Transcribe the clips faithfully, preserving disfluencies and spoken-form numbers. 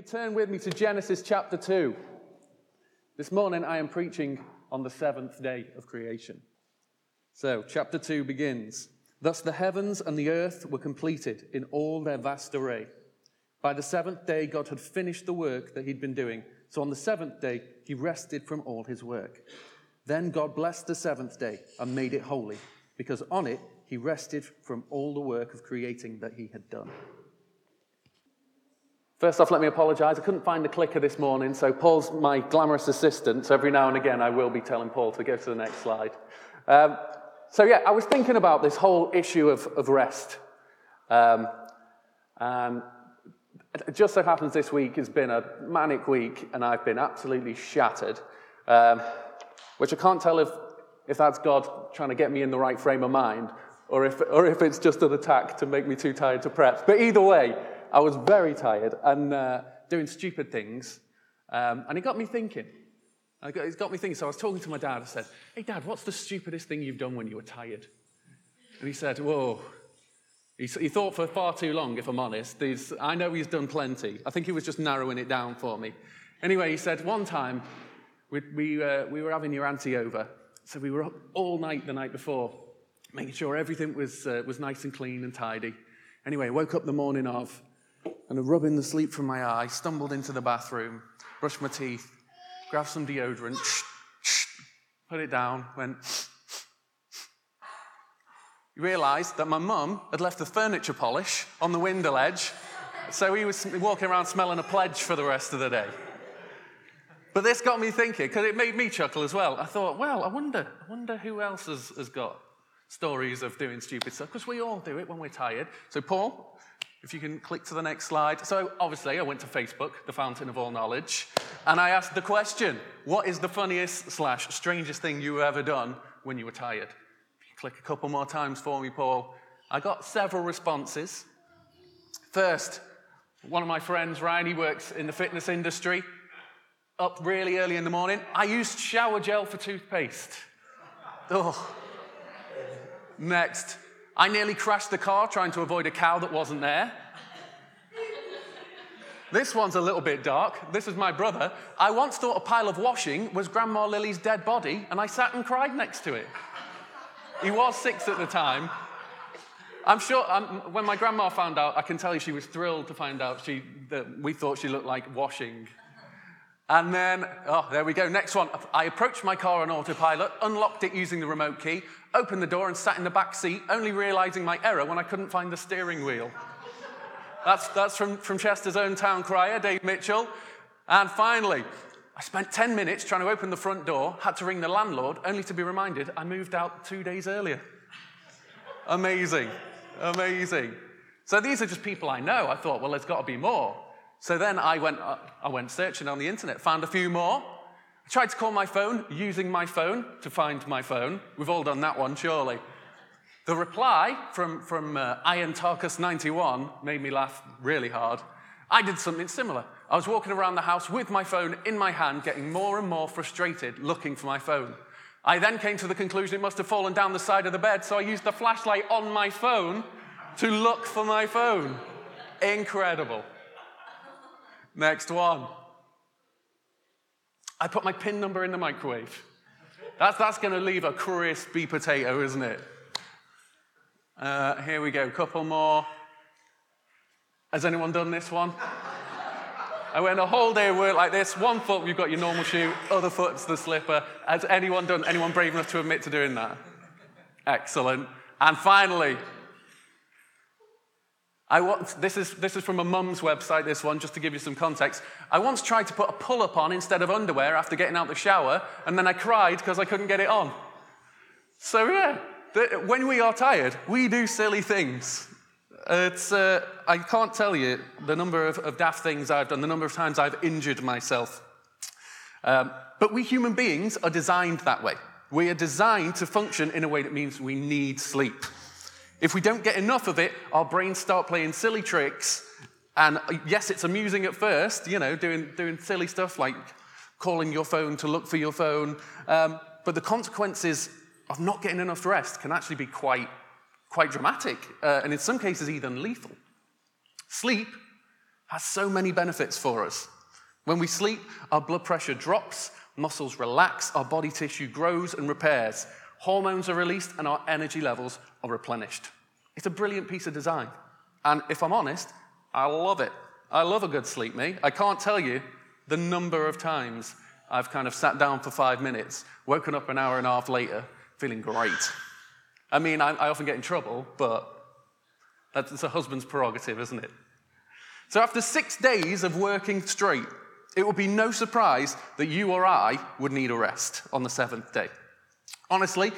could turn with me to Genesis chapter two. This morning I am preaching on the seventh day of creation. So, chapter two begins. Thus the heavens and the earth were completed in all their vast array. By the seventh day God had finished the work that he'd been doing. So on the seventh day he rested from all his work. Then God blessed the seventh day and made it holy, because on it he rested from all the work of creating that he had done. First off, let me apologize. I couldn't find the clicker this morning, so Paul's my glamorous assistant, so every now and again I will be telling Paul to go to the next slide. Um, so yeah, I was thinking about this whole issue of, of rest. Um, and it just so happens this week has been a manic week, and I've been absolutely shattered, um, which I can't tell if, if that's God trying to get me in the right frame of mind, or if, or if it's just an attack to make me too tired to prep. But either way, I was very tired and uh, doing stupid things, um, and it got me thinking. It got, it got me thinking, so I was talking to my dad. I said, hey, Dad, what's the stupidest thing you've done when you were tired? And he said, whoa. He, he thought for far too long, if I'm honest. He's, I know he's done plenty. I think he was just narrowing it down for me. Anyway, he said, one time, we, we, uh, we were having your auntie over, so we were up all night the night before, making sure everything was, uh, was nice and clean and tidy. Anyway, woke up the morning of, and rubbing the sleep from my eye, stumbled into the bathroom, brushed my teeth, grabbed some deodorant, put it down, went... realised that my mum had left the furniture polish on the window ledge, so he was walking around smelling a pledge for the rest of the day. But this got me thinking, because it made me chuckle as well. I thought, well, I wonder, I wonder who else has, has got stories of doing stupid stuff, because we all do it when we're tired. So, Paul... if you can click to the next slide. So, obviously, I went to Facebook, the fountain of all knowledge, and I asked the question, what is the funniest slash strangest thing you ever done when you were tired? If you click a couple more times for me, Paul. I got several responses. First, one of my friends, Ryan, he works in the fitness industry, up really early in the morning. I used shower gel for toothpaste. Oh. Next. I nearly crashed the car trying to avoid a cow that wasn't there. This one's a little bit dark. This is my brother. I once thought a pile of washing was Grandma Lily's dead body, and I sat and cried next to it. He was six at the time. I'm sure I'm, when my grandma found out, I can tell you she was thrilled to find out she, that we thought she looked like washing. And then, oh, there we go, next one. I approached my car on autopilot, unlocked it using the remote key, opened the door and sat in the back seat, only realising my error when I couldn't find the steering wheel. That's, that's from, from Chester's own town crier, Dave Mitchell. And finally, I spent ten minutes trying to open the front door, had to ring the landlord, only to be reminded I moved out two days earlier. Amazing, amazing. So these are just people I know. I thought, well, there's got to be more. So then I went I went searching on the internet, found a few more. I tried to call my phone, using my phone to find my phone. We've all done that one, surely. The reply from, from uh, Iron Tarkus ninety-one made me laugh really hard. I did something similar. I was walking around the house with my phone in my hand, getting more and more frustrated looking for my phone. I then came to the conclusion it must have fallen down the side of the bed, so I used the flashlight on my phone to look for my phone. Incredible. Next one. I put my pin number in the microwave. That's, that's going to leave a crispy potato, isn't it? Uh, here we go, couple more. Has anyone done this one? I went a whole day of work like this. One foot, you've got your normal shoe. Other foot's the slipper. Has anyone done, anyone brave enough to admit to doing that? Excellent. And finally... I once, this is this is from a mum's website, this one, just to give you some context. I once tried to put a pull-up on instead of underwear after getting out the shower, and then I cried because I couldn't get it on. So yeah, th- when we are tired, we do silly things. It's uh, I can't tell you the number of, of daft things I've done, the number of times I've injured myself. Um, but we human beings are designed that way. We are designed to function in a way that means we need sleep. If we don't get enough of it, our brains start playing silly tricks. And yes, it's amusing at first, you know, doing doing silly stuff like calling your phone to look for your phone. Um, but the consequences of not getting enough rest can actually be quite, quite dramatic, uh, and in some cases even lethal. Sleep has so many benefits for us. When we sleep, our blood pressure drops, muscles relax, our body tissue grows and repairs, hormones are released, and our energy levels are replenished. It's a brilliant piece of design. And if I'm honest, I love it. I love a good sleep, me. I can't tell you the number of times I've kind of sat down for five minutes, woken up an hour and a half later, feeling great. I mean, I, I often get in trouble, but that's a husband's prerogative, isn't it? So after six days of working straight, it would be no surprise that you or I would need a rest on the seventh day. Honestly,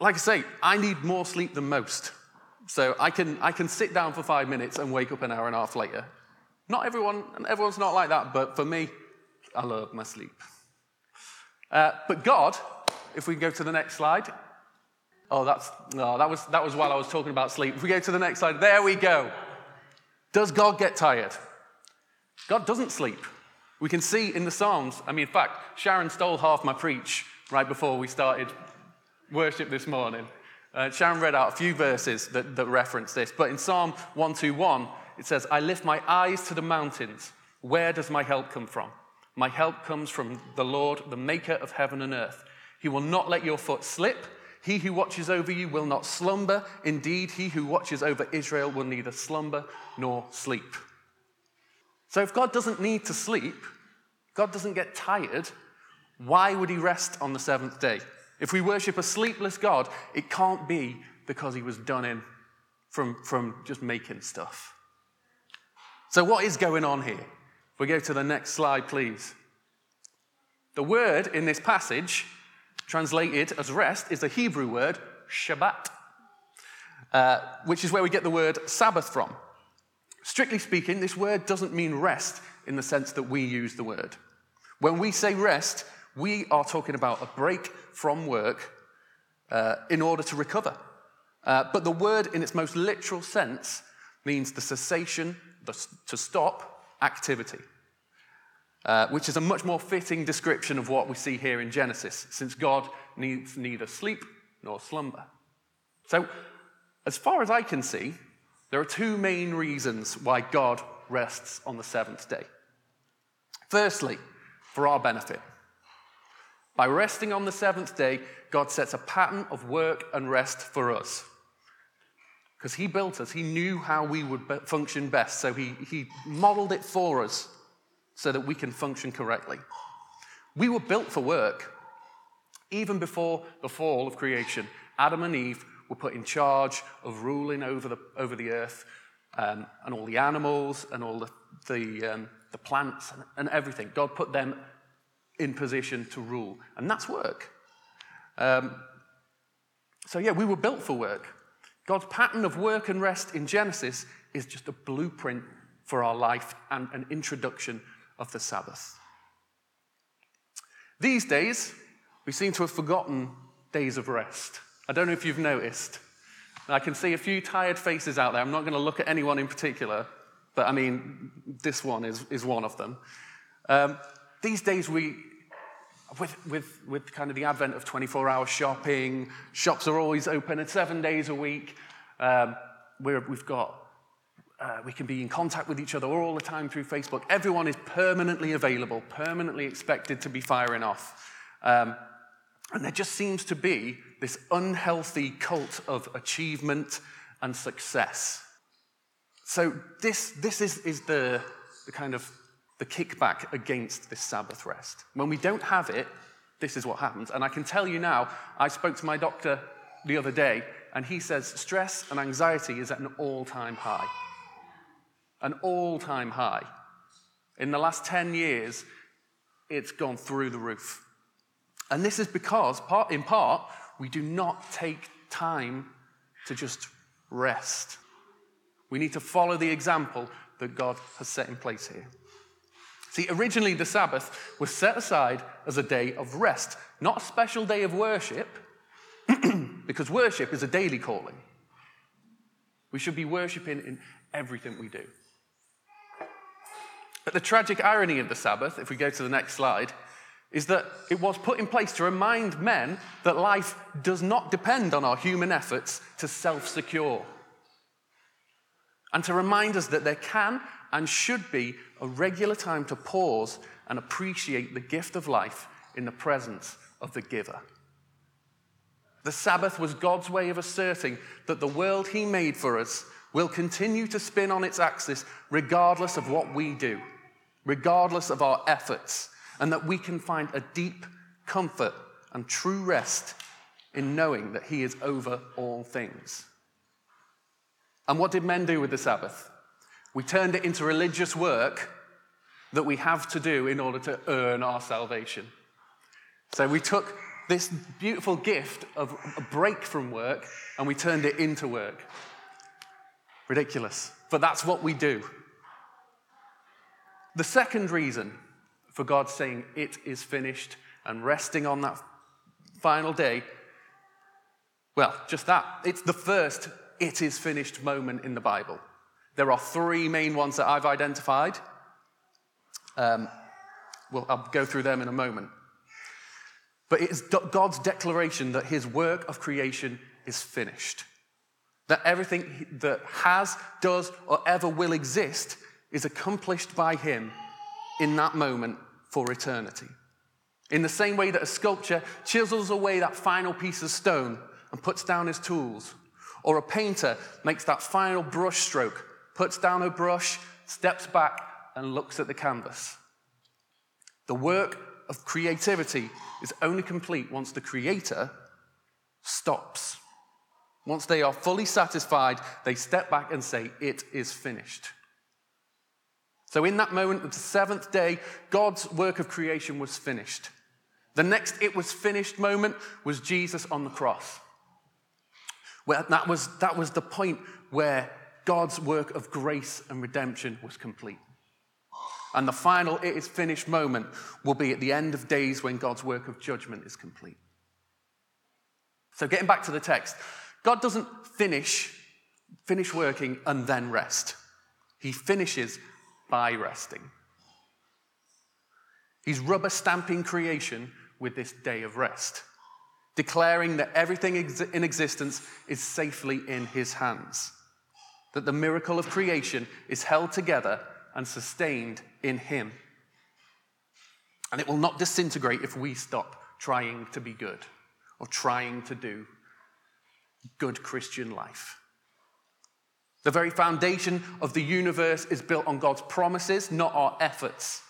like I say, I need more sleep than most. So I can I can sit down for five minutes and wake up an hour and a half later. Not everyone, and everyone's not like that, but for me, I love my sleep. Uh, but God, if we can go to the next slide. Oh, that's no, that was that was while I was talking about sleep. If we go to the next slide, there we go. Does God get tired? God doesn't sleep. We can see in the Psalms, I mean, in fact, Sharon stole half my preach right before we started worship this morning. Uh, Sharon read out a few verses that, that reference this, but in Psalm one twenty-one, it says, I lift my eyes to the mountains. Where does my help come from? My help comes from the Lord, the maker of heaven and earth. He will not let your foot slip. He who watches over you will not slumber. Indeed, he who watches over Israel will neither slumber nor sleep. So if God doesn't need to sleep, God doesn't get tired, why would he rest on the seventh day? If we worship a sleepless God, it can't be because he was done in from, from just making stuff. So what is going on here? If we go to the next slide, please. The word in this passage, translated as rest, is the Hebrew word Shabbat, uh, which is where we get the word Sabbath from. Strictly speaking, this word doesn't mean rest in the sense that we use the word. When we say rest, we are talking about a break from work uh, in order to recover. Uh, but the word in its most literal sense means the cessation, the, to stop, activity, uh, which is a much more fitting description of what we see here in Genesis, since God needs neither sleep nor slumber. So, as far as I can see, there are two main reasons why God rests on the seventh day. Firstly, for our benefit. By resting on the seventh day, God sets a pattern of work and rest for us. Because he built us, he knew how we would function best, so he, he modeled it for us so that we can function correctly. We were built for work. Even before the fall of creation, Adam and Eve were put in charge of ruling over the over the earth um, and all the animals and all the the, um, the plants and, and everything. God put them in position to rule, and that's work. Um, so yeah, we were built for work. God's pattern of work and rest in Genesis is just a blueprint for our life and an introduction of the Sabbath. These days, we seem to have forgotten days of rest. I don't know if you've noticed. I can see a few tired faces out there. I'm not going to look at anyone in particular, but I mean, this one is, is one of them. Um, these days, we, with, with, with kind of the advent of twenty-four hour shopping, shops are always open at seven days a week. Um, we're, we've got, uh, we can be in contact with each other all the time through Facebook. Everyone is permanently available, permanently expected to be firing off. Um, And there just seems to be this unhealthy cult of achievement and success. So this this is, is the, the kind of the kickback against this Sabbath rest. When we don't have it, this is what happens. And I can tell you now, I spoke to my doctor the other day, and he says stress and anxiety is at an all-time high. An all-time high. In the last ten years, it's gone through the roof. And this is because, part, in part, we do not take time to just rest. We need to follow the example that God has set in place here. See, originally the Sabbath was set aside as a day of rest, not a special day of worship, because worship is a daily calling. We should be worshiping in everything we do. But the tragic irony of the Sabbath, if we go to the next slide, is that it was put in place to remind men that life does not depend on our human efforts to self-secure. and to remind us that there can and should be a regular time to pause and appreciate the gift of life in the presence of the giver. The Sabbath was God's way of asserting that the world he made for us will continue to spin on its axis regardless of what we do, regardless of our efforts, and that we can find a deep comfort and true rest in knowing that he is over all things. And what did men do with the Sabbath? We turned it into religious work that we have to do in order to earn our salvation. So we took this beautiful gift of a break from work and we turned it into work. Ridiculous, but that's what we do. The second reason for God saying it is finished and resting on that final day, well, just that. It's the first it is finished moment in the Bible. There are three main ones that I've identified. Um, well, I'll go through them in a moment. But it is God's declaration that his work of creation is finished. That everything that has, does, or ever will exist is accomplished by him in that moment for eternity. In the same way that a sculptor chisels away that final piece of stone and puts down his tools, or a painter makes that final brush stroke, puts down a brush, steps back, and looks at the canvas. The work of creativity is only complete once the creator stops. Once they are fully satisfied, they step back and say, it is finished. So in that moment of the seventh day, God's work of creation was finished. The next it was finished moment was Jesus on the cross. Well, that was, that was the point where God's work of grace and redemption was complete. And the final it is finished moment will be at the end of days when God's work of judgment is complete. So getting back to the text, God doesn't finish, finish working and then rest. He finishes by resting. He's rubber stamping creation with this day of rest, declaring that everything in existence is safely in his hands, that the miracle of creation is held together and sustained in him. And it will not disintegrate if we stop trying to be good or trying to do good Christian life. The very foundation of the universe is built on God's promises, not our efforts.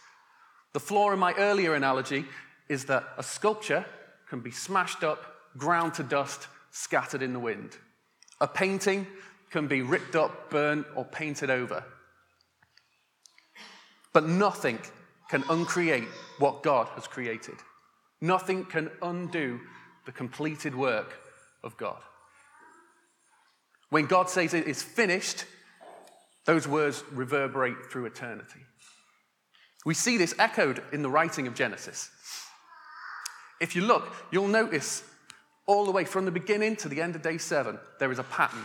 The flaw in my earlier analogy is that a sculpture can be smashed up, ground to dust, scattered in the wind. A painting can be ripped up, burnt, or painted over. But nothing can uncreate what God has created. Nothing can undo the completed work of God. When God says it is finished, those words reverberate through eternity. We see this echoed in the writing of Genesis. If you look, you'll notice all the way from the beginning to the end of day seven, there is a pattern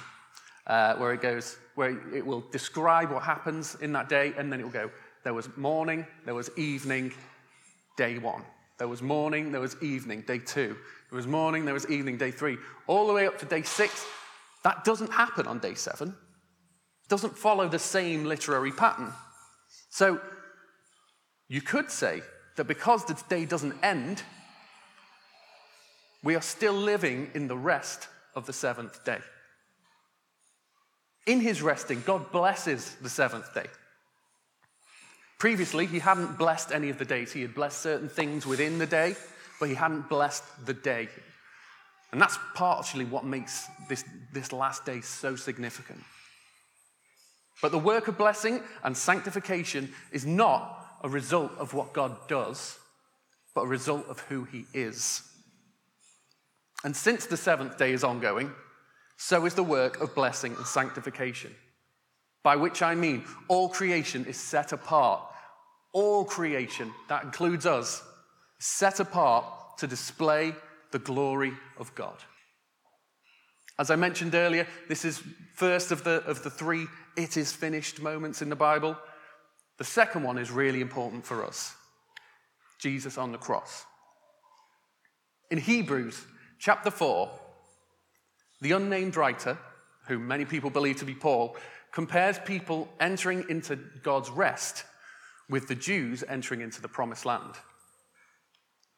uh, where it goes, where it will describe what happens in that day, and then it will go, there was morning, there was evening, day one. There was morning, there was evening, day two. There was morning, there was evening, day three. All the way up to day six. That doesn't happen on day seven. It doesn't follow the same literary pattern. So you could say that because the day doesn't end, we are still living in the rest of the seventh day. In his resting, God blesses the seventh day. Previously, he hadn't blessed any of the days. He had blessed certain things within the day, but he hadn't blessed the day. And that's partially what makes this, this last day so significant. But the work of blessing and sanctification is not a result of what God does, but a result of who he is. And since the seventh day is ongoing, so is the work of blessing and sanctification, by which I mean all creation is set apart. All creation, that includes us, set apart to display the glory of God. As I mentioned earlier, this is first of the, of the three it is finished moments in the Bible. The second one is really important for us. Jesus on the cross. In Hebrews chapter four, the unnamed writer, whom many people believe to be Paul, compares people entering into God's rest with the Jews entering into the promised land.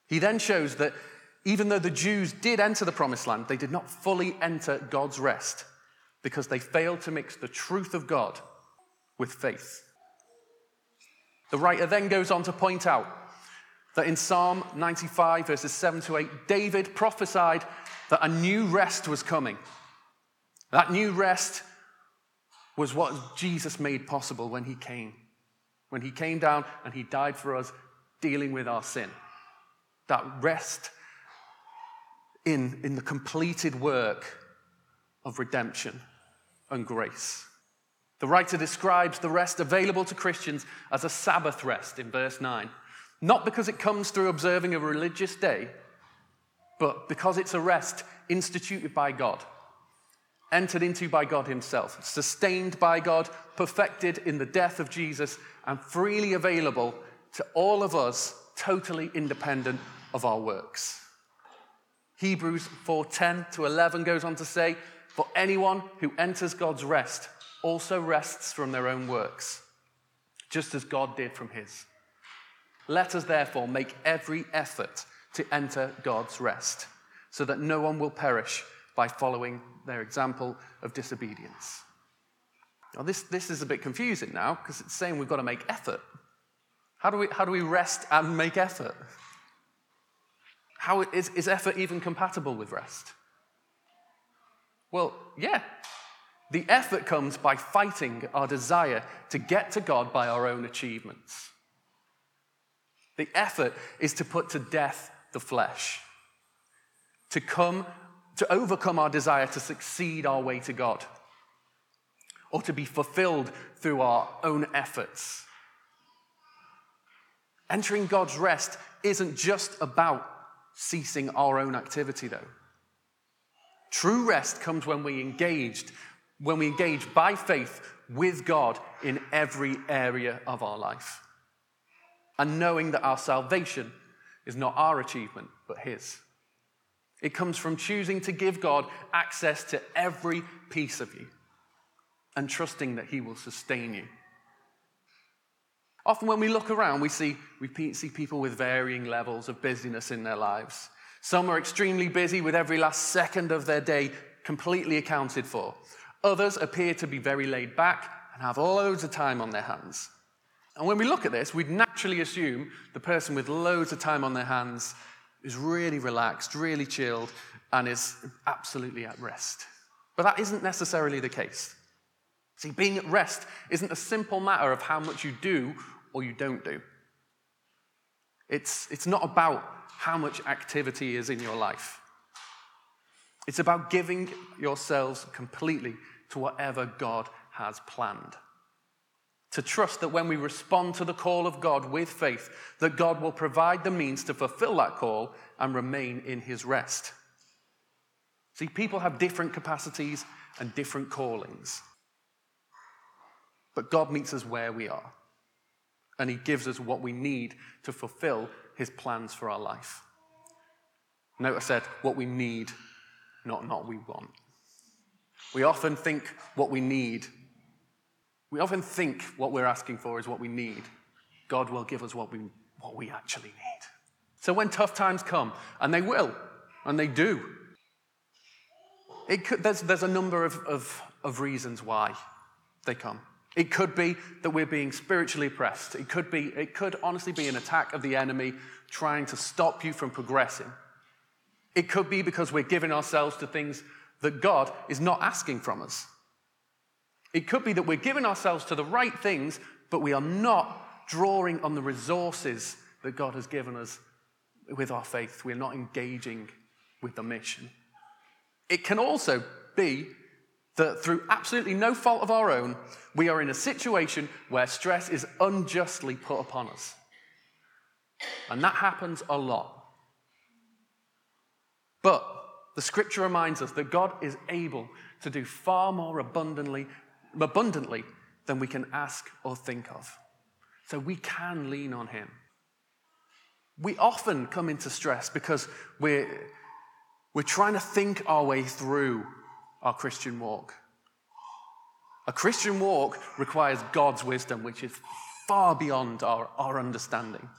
He then shows that even though the Jews did enter the promised land, they did not fully enter God's rest because they failed to mix the truth of God with faith. The writer then goes on to point out that in Psalm ninety-five, verses seven to eight, David prophesied that a new rest was coming. That new rest was what Jesus made possible when he came. When he came down and he died for us, dealing with our sin. That rest in, in the completed work of redemption and grace. The writer describes the rest available to Christians as a Sabbath rest in verse nine. Not because it comes through observing a religious day, but because it's a rest instituted by God, entered into by God himself, sustained by God, perfected in the death of Jesus, and freely available to all of us, totally independent of our works. Hebrews four ten to eleven goes on to say, "For anyone who enters God's rest also rests from their own works, just as God did from his. Let us therefore make every effort to enter God's rest, so that no one will perish by following their example of disobedience." Now this, this is a bit confusing now, because it's saying we've got to make effort. How do we, how do we rest and make effort? How is, is effort even compatible with rest? Well, yeah. The effort comes by fighting our desire to get to God by our own achievements. The effort is to put to death the flesh, to come to overcome our desire to succeed our way to God, or to be fulfilled through our own efforts. Entering God's rest isn't just about ceasing our own activity, though. True rest comes when we engaged, when we engage by faith with God in every area of our life, and knowing that our salvation is not our achievement, but his. It comes from choosing to give God access to every piece of you and trusting that he will sustain you. Often when we look around, we see we see people with varying levels of busyness in their lives. Some are extremely busy with every last second of their day completely accounted for. Others appear to be very laid back and have loads of time on their hands. And when we look at this, we'd naturally assume the person with loads of time on their hands is really relaxed, really chilled, and is absolutely at rest. But that isn't necessarily the case. See, being at rest isn't a simple matter of how much you do or you don't do. It's, it's not about how much activity is in your life. It's about giving yourselves completely to whatever God has planned. To trust that when we respond to the call of God with faith, that God will provide the means to fulfill that call and remain in his rest. See, people have different capacities and different callings. But God meets us where we are, and he gives us what we need to fulfill his plans for our life. Notice I said, what we need, not not we want. We often think what we need We often think what we're asking for is what we need. God will give us what we what we actually need. So when tough times come, and they will, and they do, it could, there's, there's a number of, of, of reasons why they come. It could be that we're being spiritually oppressed. It could be, it could honestly be an attack of the enemy trying to stop you from progressing. It could be because we're giving ourselves to things that God is not asking from us. It could be that we're giving ourselves to the right things, but we are not drawing on the resources that God has given us with our faith. We're not engaging with the mission. It can also be that through absolutely no fault of our own, we are in a situation where stress is unjustly put upon us. And that happens a lot. But the scripture reminds us that God is able to do far more abundantly abundantly than we can ask or think of. So we can lean on him. We often come into stress because we're, we're trying to think our way through our Christian walk. A Christian walk requires God's wisdom, which is far beyond our, our understanding.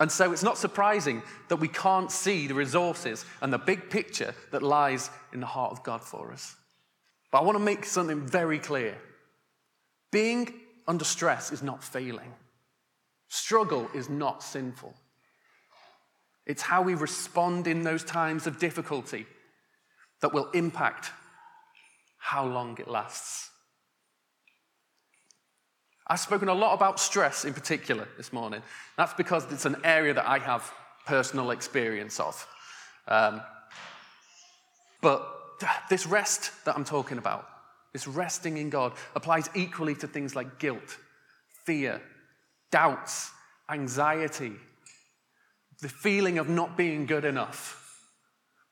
And so it's not surprising that we can't see the resources and the big picture that lies in the heart of God for us. But I want to make something very clear. Being under stress is not failing. Struggle is not sinful. It's how we respond in those times of difficulty that will impact how long it lasts. I've spoken a lot about stress in particular this morning. That's because it's an area that I have personal experience of. Um, but this rest that I'm talking about, this resting in God, applies equally to things like guilt, fear, doubts, anxiety, the feeling of not being good enough,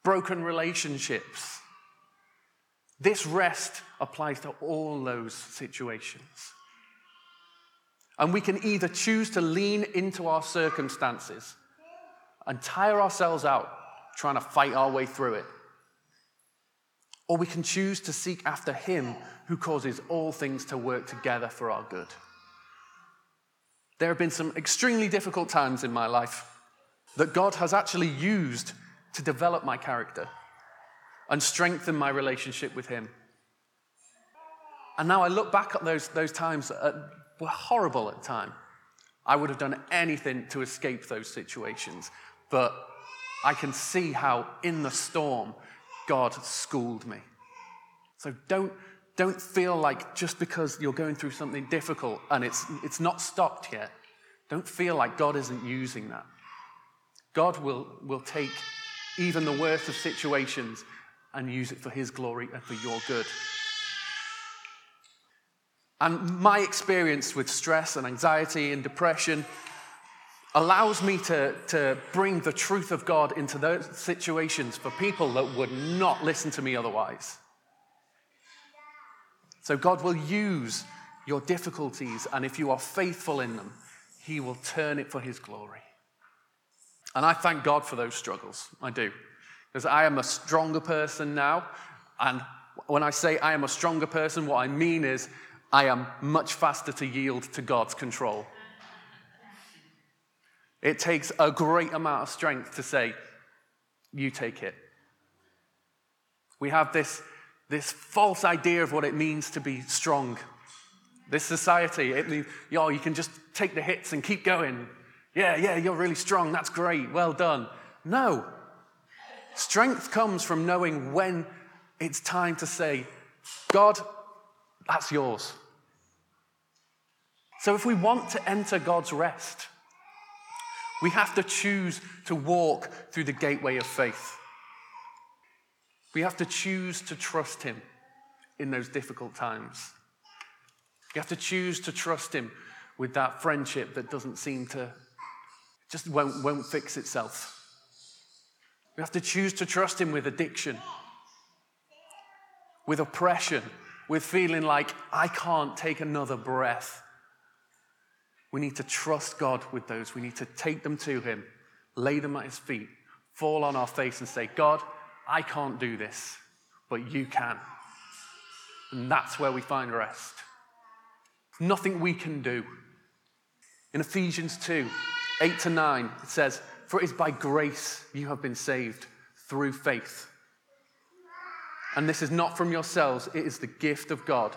broken relationships. This rest applies to all those situations. And we can either choose to lean into our circumstances and tire ourselves out trying to fight our way through it, or we can choose to seek after him who causes all things to work together for our good. There have been some extremely difficult times in my life that God has actually used to develop my character and strengthen my relationship with him. And now I look back at those, those times that were horrible at the time. I would have done anything to escape those situations, but I can see how in the storm God schooled me. So don't, don't feel like just because you're going through something difficult and it's, it's not stopped yet, don't feel like God isn't using that. God will, will take even the worst of situations and use it for his glory and for your good. And my experience with stress and anxiety and depression allows me to, to bring the truth of God into those situations for people that would not listen to me otherwise. So God will use your difficulties, and if you are faithful in them, he will turn it for his glory. And I thank God for those struggles, I do. Because I am a stronger person now, and when I say I am a stronger person, what I mean is I am much faster to yield to God's control. It takes a great amount of strength to say, you take it. We have this, this false idea of what it means to be strong. This society, it means, yo, you can just take the hits and keep going. Yeah, yeah, you're really strong. That's great. Well done. No. Strength comes from knowing when it's time to say, God, that's yours. So if we want to enter God's rest, we have to choose to walk through the gateway of faith. We have to choose to trust him in those difficult times. You have to choose to trust him with that friendship that doesn't seem to, just won't, won't fix itself. We have to choose to trust him with addiction, with oppression, with feeling like, I can't take another breath. We need to trust God with those. We need to take them to him, lay them at his feet, fall on our face and say, God, I can't do this, but you can. And that's where we find rest. Nothing we can do. In Ephesians two, eight to nine, it says, for it is by grace you have been saved through faith. And this is not from yourselves, it is the gift of God,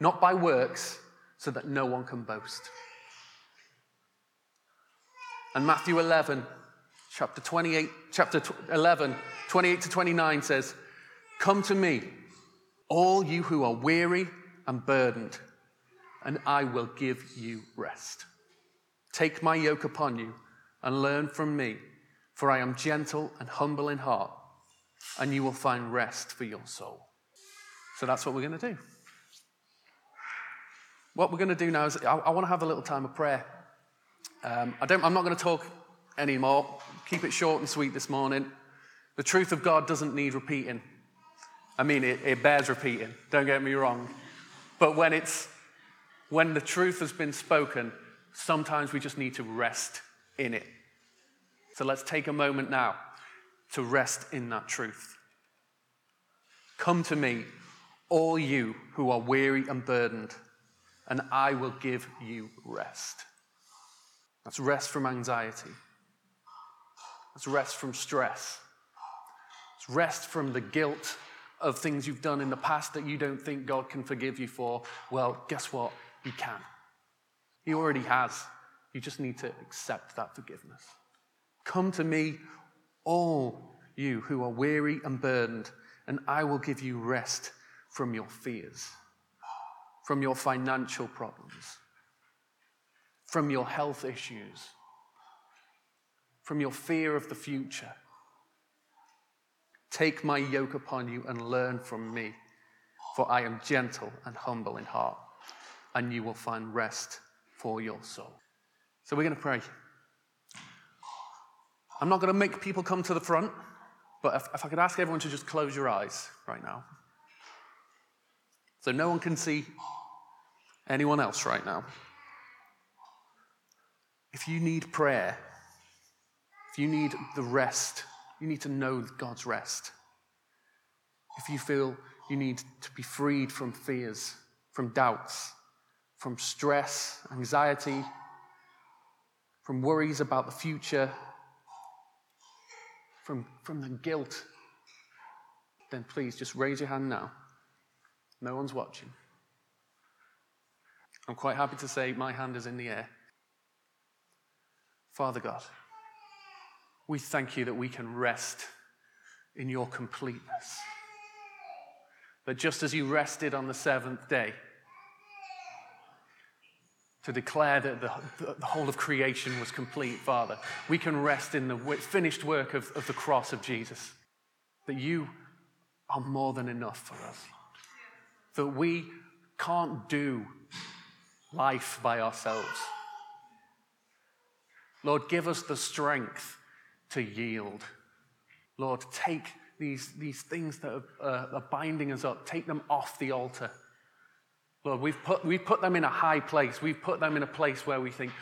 not by works, so that no one can boast. And Matthew eleven, chapter twenty-eight, chapter eleven, twenty-eight to twenty-nine says, come to me, all you who are weary and burdened, and I will give you rest. Take my yoke upon you and learn from me, for I am gentle and humble in heart, and you will find rest for your soul. So that's what we're going to do. What we're going to do now is I, I want to have a little time of prayer. Um, I don't, I'm not going to talk anymore. Keep it short and sweet this morning. The truth of God doesn't need repeating. I mean, it, it bears repeating. Don't get me wrong. But when it's when the truth has been spoken, sometimes we just need to rest in it. So let's take a moment now to rest in that truth. Come to me, all you who are weary and burdened, and I will give you rest. That's rest from anxiety. That's rest from stress. It's rest from the guilt of things you've done in the past that you don't think God can forgive you for. Well, guess what? He can. He already has. You just need to accept that forgiveness. Come to me, all you who are weary and burdened, and I will give you rest from your fears, from your financial problems, from your health issues, from your fear of the future. Take my yoke upon you and learn from me, for I am gentle and humble in heart, and you will find rest for your soul. So we're going to pray. I'm not going to make people come to the front, but if, if I could ask everyone to just close your eyes right now. So no one can see anyone else right now. If you need prayer, if you need the rest, you need to know God's rest. If you feel you need to be freed from fears, from doubts, from stress, anxiety, from worries about the future, from, from the guilt, then please just raise your hand now. No one's watching. I'm quite happy to say my hand is in the air. Father God, we thank you that we can rest in your completeness. That just as you rested on the seventh day to declare that the, the whole of creation was complete, Father, we can rest in the finished work of, of the cross of Jesus. That you are more than enough for us. That we can't do life by ourselves. Lord, give us the strength to yield. Lord, take these, these things that are, uh, are binding us up, take them off the altar. Lord, we've put, we've put them in a high place. We've put them in a place where we think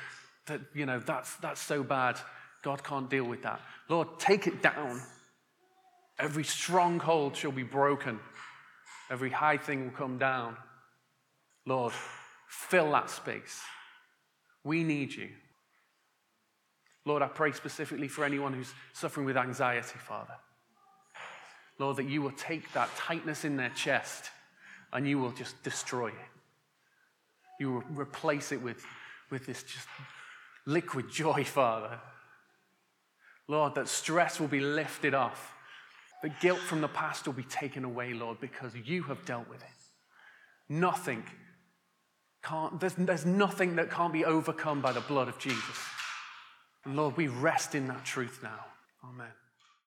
that, you know, that's, that's so bad. God can't deal with that. Lord, take it down. Every stronghold shall be broken. Every high thing will come down. Lord, fill that space. We need you. Lord, I pray specifically for anyone who's suffering with anxiety, Father. Lord, that you will take that tightness in their chest and you will just destroy it. You will replace it with, with this just liquid joy, Father. Lord, that stress will be lifted off. The guilt from the past will be taken away, Lord, because you have dealt with it. Nothing can't, there's, there's nothing that can't be overcome by the blood of Jesus. Lord, we rest in that truth now. Amen.